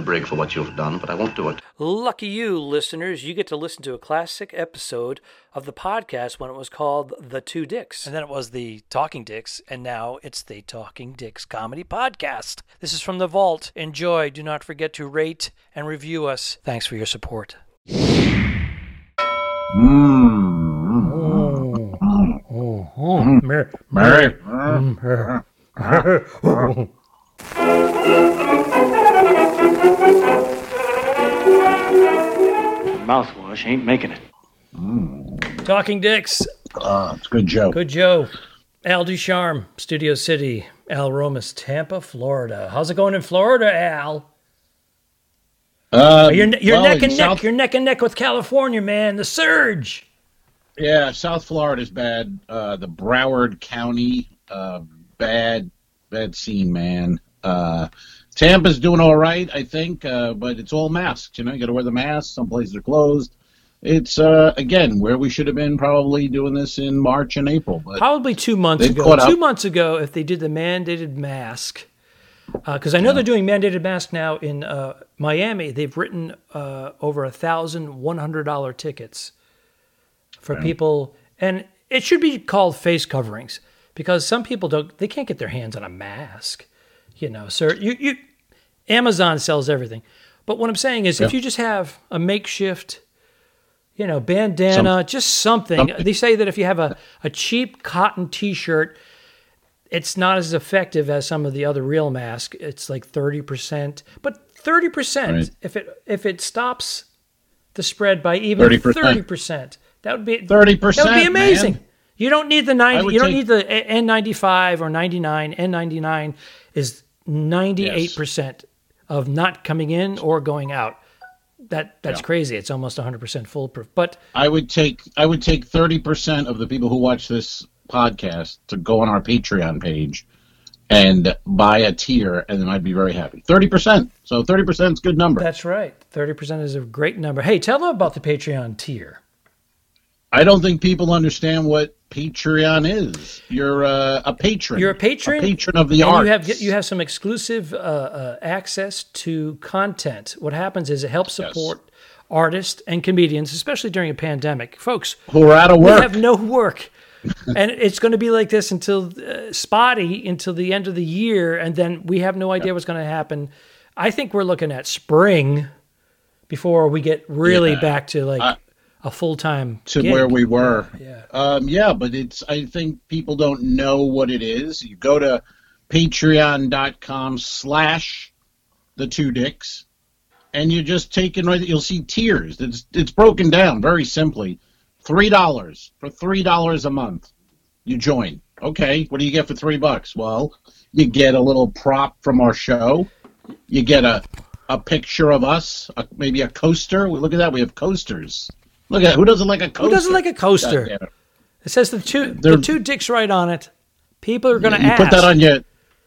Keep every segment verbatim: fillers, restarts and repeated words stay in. Break for what you've done, but I won't do it. Lucky you, listeners. You get to listen to a classic episode of the podcast when it was called The Two Dicks. And then it was The Talking Dicks, and now it's The Talking Dicks Comedy Podcast. This is from the vault. Enjoy. Do not forget to rate and review us. Thanks for your support. Mm. Oh. Oh. Oh. Mary. Mary. Mary. Mary. Mouthwash ain't making it. Mm. Talking Dicks. Ah, uh, it's good Joe. Good Joe. Al Ducharme, Studio City. Al Romas, Tampa, Florida. How's it going in Florida, Al? Uh, you're you're well, neck and South... neck. You're neck and neck with California, man. The surge. Yeah, South Florida's bad. Uh, the Broward County, uh, bad, bad scene, man. Uh, Tampa's doing all right, I think, uh, but it's all masks. You know, you got to wear the mask. Some places are closed. It's, uh, again, where we should have been probably doing this in March and April. But probably two months ago. Two months ago, if they did the mandated mask, because uh, I know yeah. they're doing mandated mask now in uh, Miami. They've written uh, over one thousand one hundred dollars tickets for yeah. people. And it should be called face coverings because some people don't. They can't get their hands on a mask. You know, sir, you, you, Amazon sells everything. But what I'm saying is yeah. if you just have a makeshift, you know, bandana, Some, just something. something. They say that if you have a, a cheap cotton T-shirt, it's not as effective as some of the other real masks. It's like thirty percent. But thirty percent, right. if it if it stops the spread by even thirty percent, thirty percent that would be thirty percent. That would be amazing. Man. You don't need the ninety. You don't need the N ninety-five or ninety-nine. N ninety-nine is ninety-eight yes. percent of not coming in or going out. That that's yeah. crazy. It's almost one hundred percent foolproof. But I would take I would take thirty percent of the people who watch this podcast to go on our Patreon page and buy a tier, and then I'd be very happy. Thirty percent. So thirty percent is a good number. That's right. Thirty percent is a great number. Hey, tell them about the Patreon tier. I don't think people understand what Patreon is. You're uh, a patron. You're a patron. A patron of the arts. You have you have some exclusive uh, uh, access to content. What happens is it helps support yes. artists and comedians, especially during a pandemic, folks who are out of work. We have no work, and it's going to be like this until uh, spotty until the end of the year, and then we have no idea yep. what's going to happen. I think we're looking at spring before we get really yeah. back to like. I- A full-time to gig. Where we were. Yeah. Um, yeah, but it's. I think people don't know what it is. You go to patreon.com slash the two dicks, and you just take in right. You'll see tiers. It's it's broken down very simply. Three dollars for three dollars a month, you join. Okay, what do you get for three bucks? Well, you get a little prop from our show. You get a a picture of us. A, maybe a coaster. Look at that. We have coasters. Look at it. Who doesn't like a coaster? Who doesn't like a coaster? It. it says the two They're, the two dicks right on it. People are going to ask. You put that on your.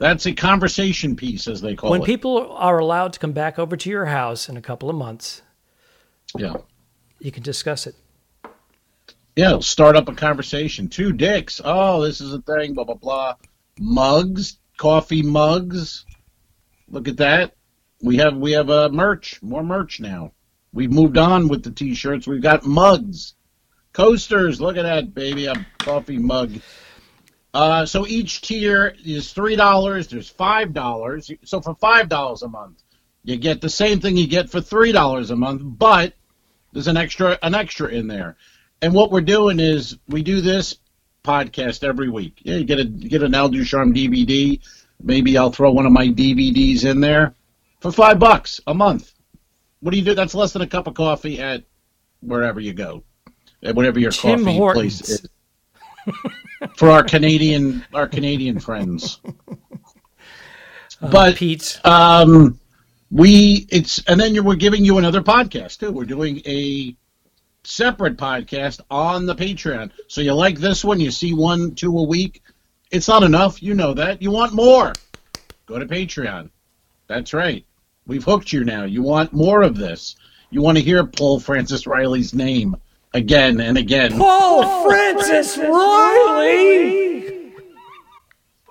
That's a conversation piece, as they call when it. When people are allowed to come back over to your house in a couple of months, yeah, you can discuss it. Yeah, it'll start up a conversation. Two dicks. Oh, this is a thing. Blah blah blah. Mugs, coffee mugs. Look at that. We have we have a uh, merch. More merch now. We've moved on with the T-shirts. We've got mugs, coasters. Look at that, baby, a coffee mug. Uh, so each tier is three dollars. There's five dollars. So for five dollars a month, you get the same thing you get for three dollars a month, but there's an extra an extra in there. And what we're doing is we do this podcast every week. Yeah, you get a you get an Al Ducharme D V D. Maybe I'll throw one of my D V Ds in there for five bucks a month. What do you do? That's less than a cup of coffee at wherever you go, at whatever your Tim coffee Hortons. Place is. For our Canadian, our Canadian friends. Uh, but Pete, um, we it's and then we're giving you another podcast too. We're doing a separate podcast on the Patreon. So you like this one? You see one, two a week. It's not enough. You know that. You want more? Go to Patreon. That's right. We've hooked you now. You want more of this. You want to hear Paul Francis Riley's name again and again. Paul, Paul Francis, Francis Riley! Riley.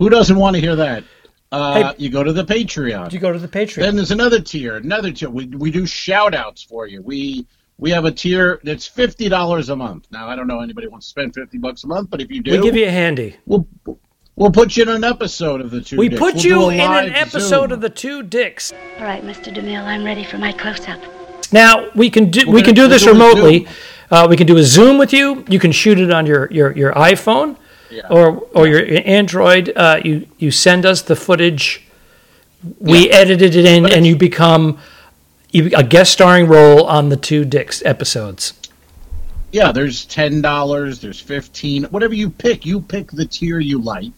Who doesn't want to hear that? Uh, hey, you go to the Patreon. You go to the Patreon. Then there's another tier, another tier. We we do shout-outs for you. We we have a tier that's fifty dollars a month. Now, I don't know anybody wants to spend fifty bucks a month, but if you do... We give you a handy. We'll, we'll put you in an episode of The Two we Dicks. We put we'll you in an episode Zoom. of The Two Dicks. All right, Mister DeMille, I'm ready for my close-up. Now, we can do, we can do this remotely. Uh, we can do a Zoom with you. You can shoot it on your, your, your iPhone. Yeah. Or or your Android, uh, you, you send us the footage, we yeah. edit it in, and you become a guest starring role on the Two Dicks episodes. Yeah, there's ten dollars, there's fifteen dollars, whatever you pick, you pick the tier you like,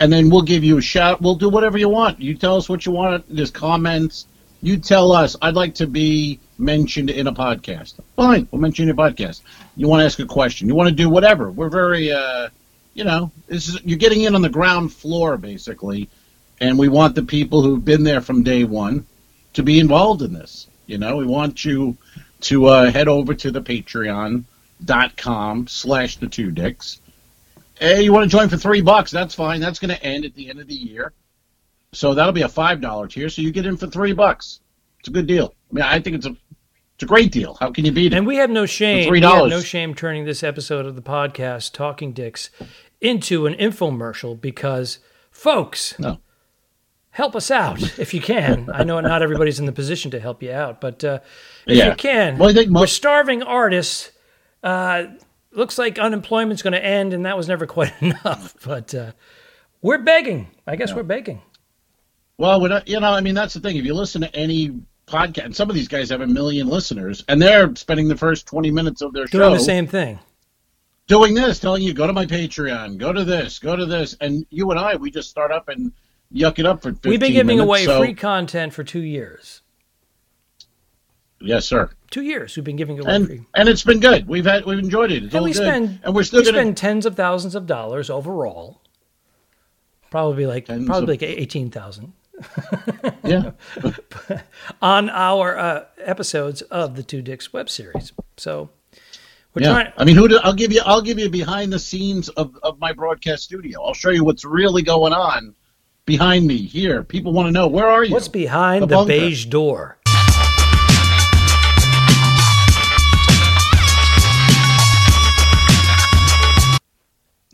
and then we'll give you a shout, we'll do whatever you want. You tell us what you want, there's comments, you tell us, I'd like to be mentioned in a podcast. Fine, we'll mention your podcast. You want to ask a question, you want to do whatever, we're very... Uh, You know, this is you're getting in on the ground floor, basically, and we want the people who've been there from day one to be involved in this. You know, we want you to uh, head over to the patreon.com slash the two dicks. Hey, you want to join for three bucks? That's fine. That's going to end at the end of the year. So that'll be a five dollar tier. So you get in for three bucks. It's a good deal. I mean, I think it's a... It's a great deal. How can you beat it? And we have no shame. We have no shame turning this episode of the podcast, Talking Dicks, into an infomercial because, folks, no. help us out if you can. I know not everybody's in the position to help you out, but uh, if yeah. you can, well, I think most- we're starving artists. Uh, looks like unemployment's going to end, and that was never quite enough. But uh, we're begging. I guess yeah. we're begging. Well, we're not, you know, I mean, that's the thing. If you listen to any podcast, and some of these guys have a million listeners, and they're spending the first twenty minutes of their doing show doing the same thing, doing this, telling you go to my Patreon, go to this, go to this, and you and I, we just start up and yuck it up for. We've been giving minutes, away so. free content for two years. Yes, sir. Two years we've been giving away, and, free. and it's been good. We've had we've enjoyed it. It's and all we good. spend and we're still we gonna... spend tens of thousands of dollars overall. Probably like tens probably of... like eighteen thousand. yeah on our uh, episodes of the Two Dicks web series. So we're yeah. trying to- I mean who do, I'll give you I'll give you behind the scenes of, of my broadcast studio. I'll show you what's really going on behind me here. People want to know, where are you? What's behind the, the beige door?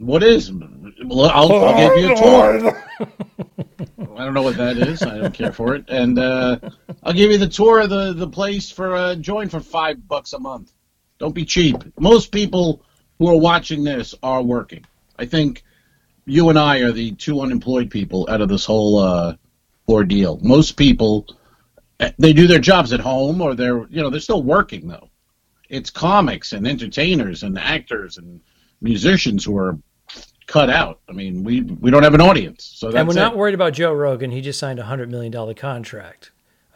What is Well, I'll, I'll give you a tour. I don't know what that is. I don't care for it. And uh, I'll give you the tour of the, the place for uh, join for five bucks a month. Don't be cheap. Most people who are watching this are working. I think you and I are the two unemployed people out of this whole uh, ordeal. Most people, they do their jobs at home, or they're you know they're still working though. It's comics and entertainers and actors and musicians who are cut out. I mean, we we don't have an audience, so that's and we're not it. worried about Joe Rogan. He just signed a hundred million dollar contract.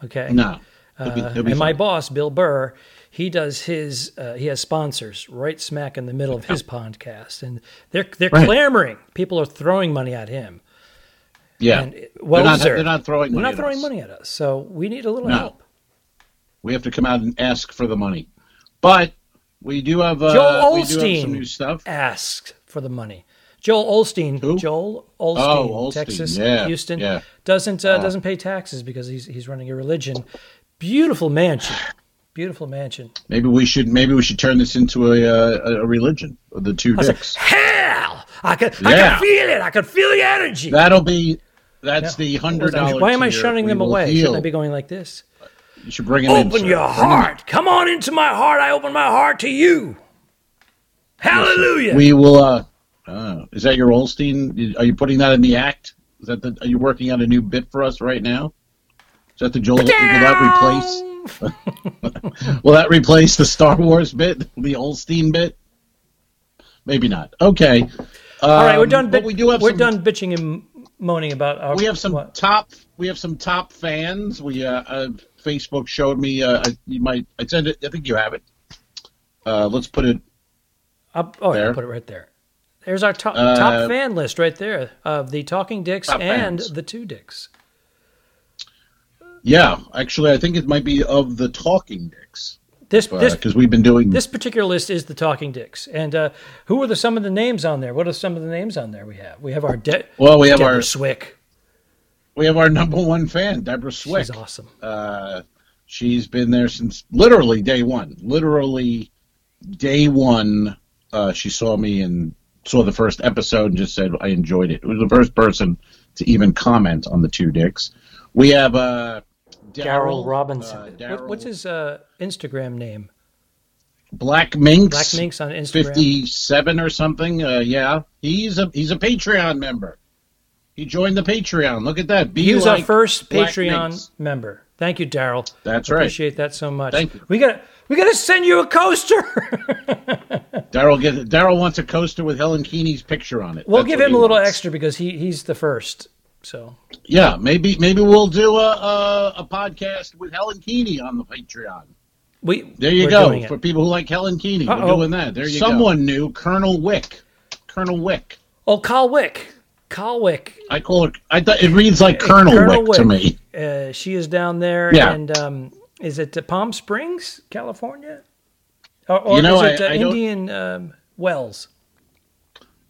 Okay, no, it'll be, it'll be uh, and fun. My boss Bill Burr, he does his uh, he has sponsors right smack in the middle of his podcast, and they're they're right. clamoring. People are throwing money at him. Yeah, and, well, they're not, they're not throwing they're money not at throwing us. money at us. So we need a little no. help. We have to come out and ask for the money, but we do have uh, Joel Osteen we do have some new stuff. Asked for the money. Joel Osteen, Who? Joel Osteen, oh, Osteen. Texas, yeah. Houston, yeah. doesn't uh, oh. doesn't pay taxes because he's he's running a religion. Beautiful mansion, beautiful mansion. Maybe we should maybe we should turn this into a a, a religion. The Two Dicks. Like, hell, I can yeah. I can feel it. I can feel the energy. That'll be that's yeah. the hundred dollars. Why am I shunning them away? Heal. Shouldn't I be going like this? You should bring them open in. Open your sir. heart. Come on into my heart. I open my heart to you. Hallelujah. Yes, we will. Uh, Oh, is that your Osteen? Are you putting that in the act? Is that the? Are you working on a new bit for us right now? Is that the Joel? Will that replace? Will that replace the Star Wars bit, the Osteen bit? Maybe not. Okay. Um, All right, we're done. Bit, we do have we're some, done bitching and moaning about. Our, we have some what? top. We have some top fans. We uh, uh, Facebook showed me. Uh, I, you might. I sent it. I think you have it. Uh, let's put it. I'll, oh, I'll put it right there. There's our top, uh, top fan list right there of the Talking Dicks and fans. the Two Dicks. Yeah, actually, I think it might be of the Talking Dicks. This because uh, we've been doing this particular list is the Talking Dicks, and uh, who are the some of the names on there? What are some of the names on there? We have we have our De- well, we have Deborah our Swick. We have our number one fan, Deborah Swick. She's awesome. Uh, she's been there since literally day one. Literally day one, uh, she saw me and saw the first episode and just said I enjoyed it. It was the first person to even comment on the two dicks. We have. Uh, Daryl Robinson. Uh, Darryl, what, what's his uh, Instagram name? Black Minx. Black Minx on Instagram. fifty-seven or something. Uh, yeah, he's a he's a Patreon member. He joined the Patreon. Look at that. Be he was like our first Black Patreon Minx. member. Thank you, Daryl. That's right. Appreciate that so much. Thank you. We got we got to send you a coaster. Daryl gets Daryl wants a coaster with Helen Keeney's picture on it. We'll That's give him a little wants. extra because he he's the first. So yeah, maybe maybe we'll do a, a a podcast with Helen Keeney on the Patreon. We there you go for people who like Helen Keeney. Uh-oh. We're doing that. There you Someone go. Someone new, Colonel Wick, Colonel Wick. Oh, Col Wick, Col Wick. I call it. I thought it reads like Colonel, Colonel Wick, Wick to me. Uh, she is down there. Yeah. And um, is it uh, Palm Springs, California, or, or you know, is it I, uh, I Indian um, Wells?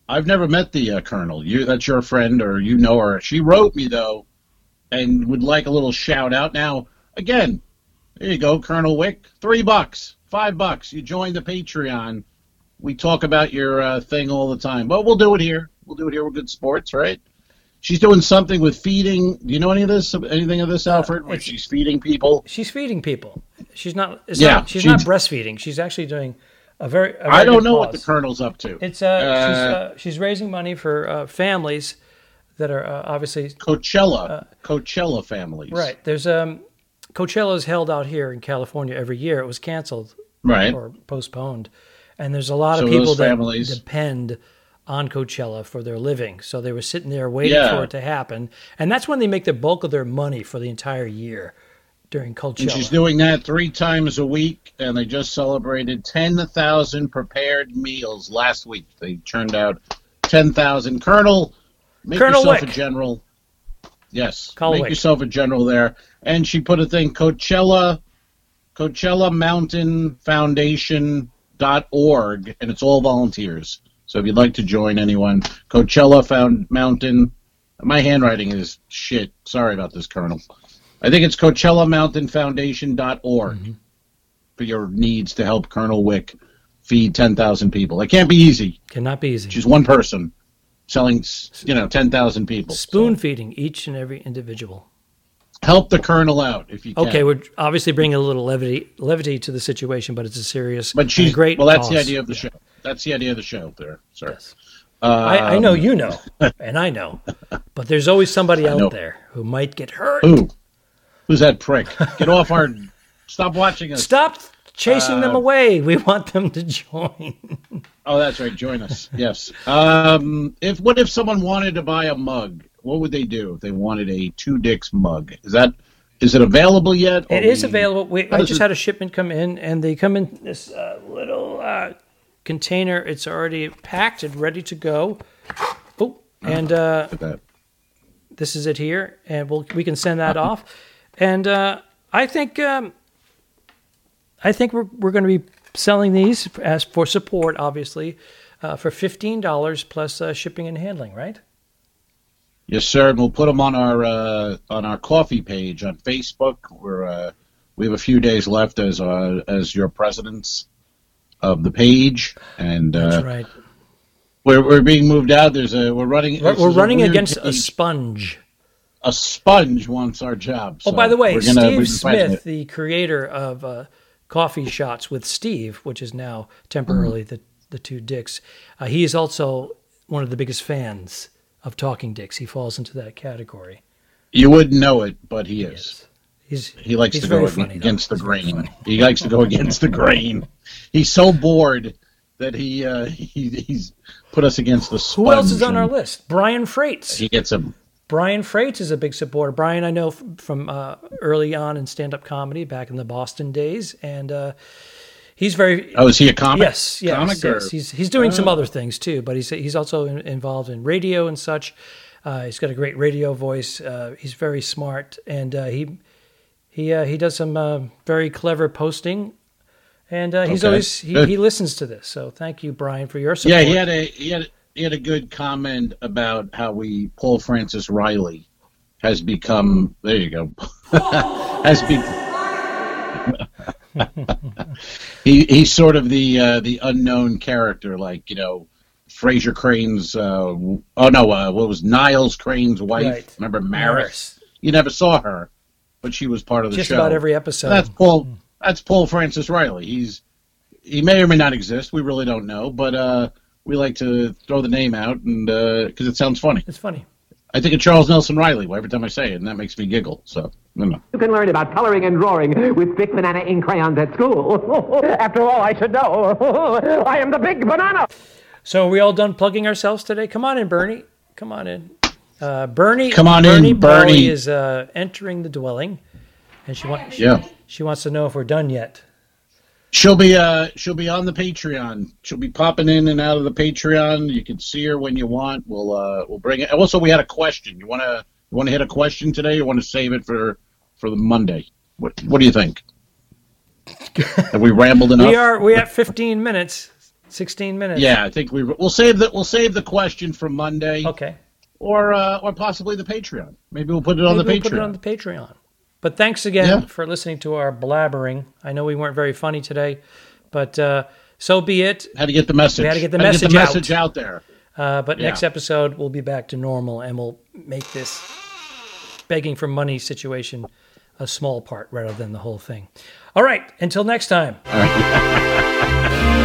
I've never met the uh, Colonel. You, that's your friend, or you know her. She wrote me, though, and would like a little shout-out. Now, again, there you go, Colonel Wick. Three bucks, five bucks. You join the Patreon. We talk about your uh, thing all the time. But we'll do it here. We'll do it here. We're good sports, right? She's doing something with feeding. Do you know any of this? Anything of this, Alfred? Where she's feeding people? She's feeding people. She's not. It's yeah, not she's, she's not breastfeeding. She's actually doing... A very, a very I don't know cause. what the Colonel's up to. It's uh, uh, she's, uh she's raising money for uh, families that are uh, obviously Coachella, uh, Coachella families. Right. There's um, Coachella is held out here in California every year. It was canceled, right, or postponed, and there's a lot so of people that families. depend on Coachella for their living. So they were sitting there waiting yeah. for it to happen, and that's when they make the bulk of their money for the entire year. During Coachella. And she's doing that three times a week, and they just celebrated ten thousand prepared meals last week. They churned out ten thousand. Colonel, make Colonel yourself Wick. a general. Yes, Call make Wick. yourself a general there. And she put a thing, Coachella, Coachella Mountain Foundation dot org, and it's all volunteers. So if you'd like to join anyone, Coachella Found Mountain. My handwriting is shit. Sorry about this, Colonel. I think it's Coachella Mountain Foundation dot org mm-hmm. for your needs to help Colonel Wick feed ten thousand people. It can't be easy. Cannot be easy. She's one person selling, you know, ten thousand people. Spoon so. feeding each and every individual. Help the Colonel out if you can. Okay, we're obviously bringing a little levity levity to the situation, but it's a serious but she's, great Well, that's cause. the idea of the yeah. show. That's the idea of the show there, sir. Yes. Um, I, I know you know, and I know, but there's always somebody out there who might get hurt. Ooh. Who's that prick? Get off our... Stop watching us. Stop chasing uh, them away. We want them to join. Oh, that's right. Join us. Yes. Um, if What if someone wanted to buy a mug? What would they do if they wanted a Two Dicks mug? Is that is it available yet? It is we, available. We, I just it? had a shipment come in, and they come in this uh, little uh, container. It's already packed and ready to go. Oh, and uh, this is it here, and we'll, we can send that off. And uh, I think um, I think we're we're going to be selling these as for support, obviously, uh, for fifteen dollars plus uh, shipping and handling, right? Yes, sir. And we'll put them on our uh, on our coffee page on Facebook. We're uh, we have a few days left as uh, as your presidents of the page, and uh, that's right. We're we're being moved out. There's a we're running we're, we're running a against page. a sponge. A sponge wants our job. So oh, by the way, gonna, Steve Smith, the creator of uh, Coffee Shots with Steve, which is now temporarily mm-hmm. the, the Two Dicks, uh, he is also one of the biggest fans of Talking Dicks. He falls into that category. You wouldn't know it, but he, he is. is. He's, he likes he's to go funny, against though. the grain. He likes to go against the grain. He's so bored that he, uh, he he's put us against the sponge. Who else is on our list? Brian Freites. He gets him. Brian Freites is a big supporter. Brian, I know from uh, early on in stand-up comedy back in the Boston days, and uh, he's very. Oh, is he a comic? Yes, yes, comic yes. He's he's doing oh. some other things too, but he's he's also in, involved in radio and such. Uh, he's got a great radio voice. Uh, he's very smart, and uh, he he uh, he does some uh, very clever posting And uh, he's okay. always he, he listens to this. So thank you, Brian, for your support. Yeah, he had a he had, he had a good comment about how we Paul Francis Riley has become. There you go. has become. he he's sort of the uh, the unknown character, like you know. Fraser Crane's, uh, oh no, uh, what was Niles Crane's wife? Right. Remember Maris? Maris? You never saw her, but she was part of the Just show. Just about every episode. That's Paul. That's Paul Francis Riley. He's he may or may not exist. We really don't know, but uh, we like to throw the name out and because uh, it sounds funny. It's funny. I think of Charles Nelson Riley every time I say it, and that makes me giggle. So. No. You can learn about coloring and drawing with big banana ink crayons at school. After all, I should know. I am the big banana. So are we all done plugging ourselves today? Come on in, Bernie. Come on in. Uh, Bernie Come on Bernie in, Bernie. Bernie is uh, entering the dwelling, and she wants yeah. she wants to know if we're done yet. She'll be uh, she'll be on the Patreon. She'll be popping in and out of the Patreon. You can see her when you want. We'll uh, we'll bring it. Also, we had a question. You wanna you wanna hit a question today? Or you wanna save it for, for the Monday? What what do you think? Have we rambled enough? We are we have fifteen minutes. Sixteen minutes. Yeah, I think we we'll save that. We'll save the question for Monday. Okay. Or uh, or possibly the Patreon. Maybe we'll put it Maybe on the we'll Patreon. Put it on the Patreon. But thanks again yeah. for listening to our blabbering. I know we weren't very funny today, but uh, so be it. Had to get the message. We had to get the, message, to get the out. message out there. Uh, but yeah. next episode we'll be back to normal, and we'll make this begging for money situation a small part rather than the whole thing. All right. Until next time. All right.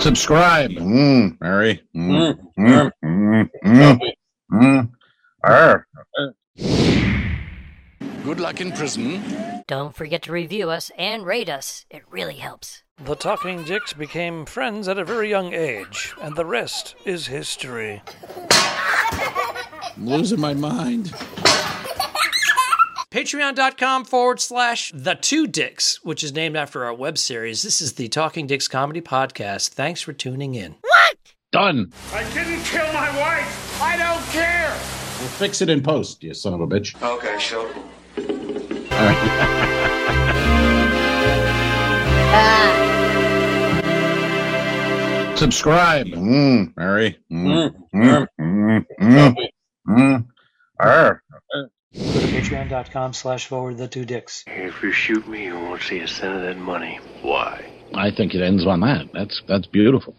Subscribe. Mm, Mary. Mm, mm, mm, mm, mm, mm. Good luck in prison. Don't forget to review us and rate us. It really helps. The Talking Dicks became friends at a very young age, and the rest is history. I'm losing my mind. Patreon.com forward slash The Two Dicks, which is named after our web series. This is the Talking Dicks Comedy Podcast. Thanks for tuning in. What? Done. I didn't kill my wife. I don't care. We'll fix it in post, you son of a bitch. Okay, sure. All right. uh. Subscribe. Mm, Mary. Mm, mm, mm, mm, mm, mm. Go to patreon.com slash forward the two dicks. If you shoot me, you won't see a cent of that money. Why? I think it ends on that. That's that's beautiful.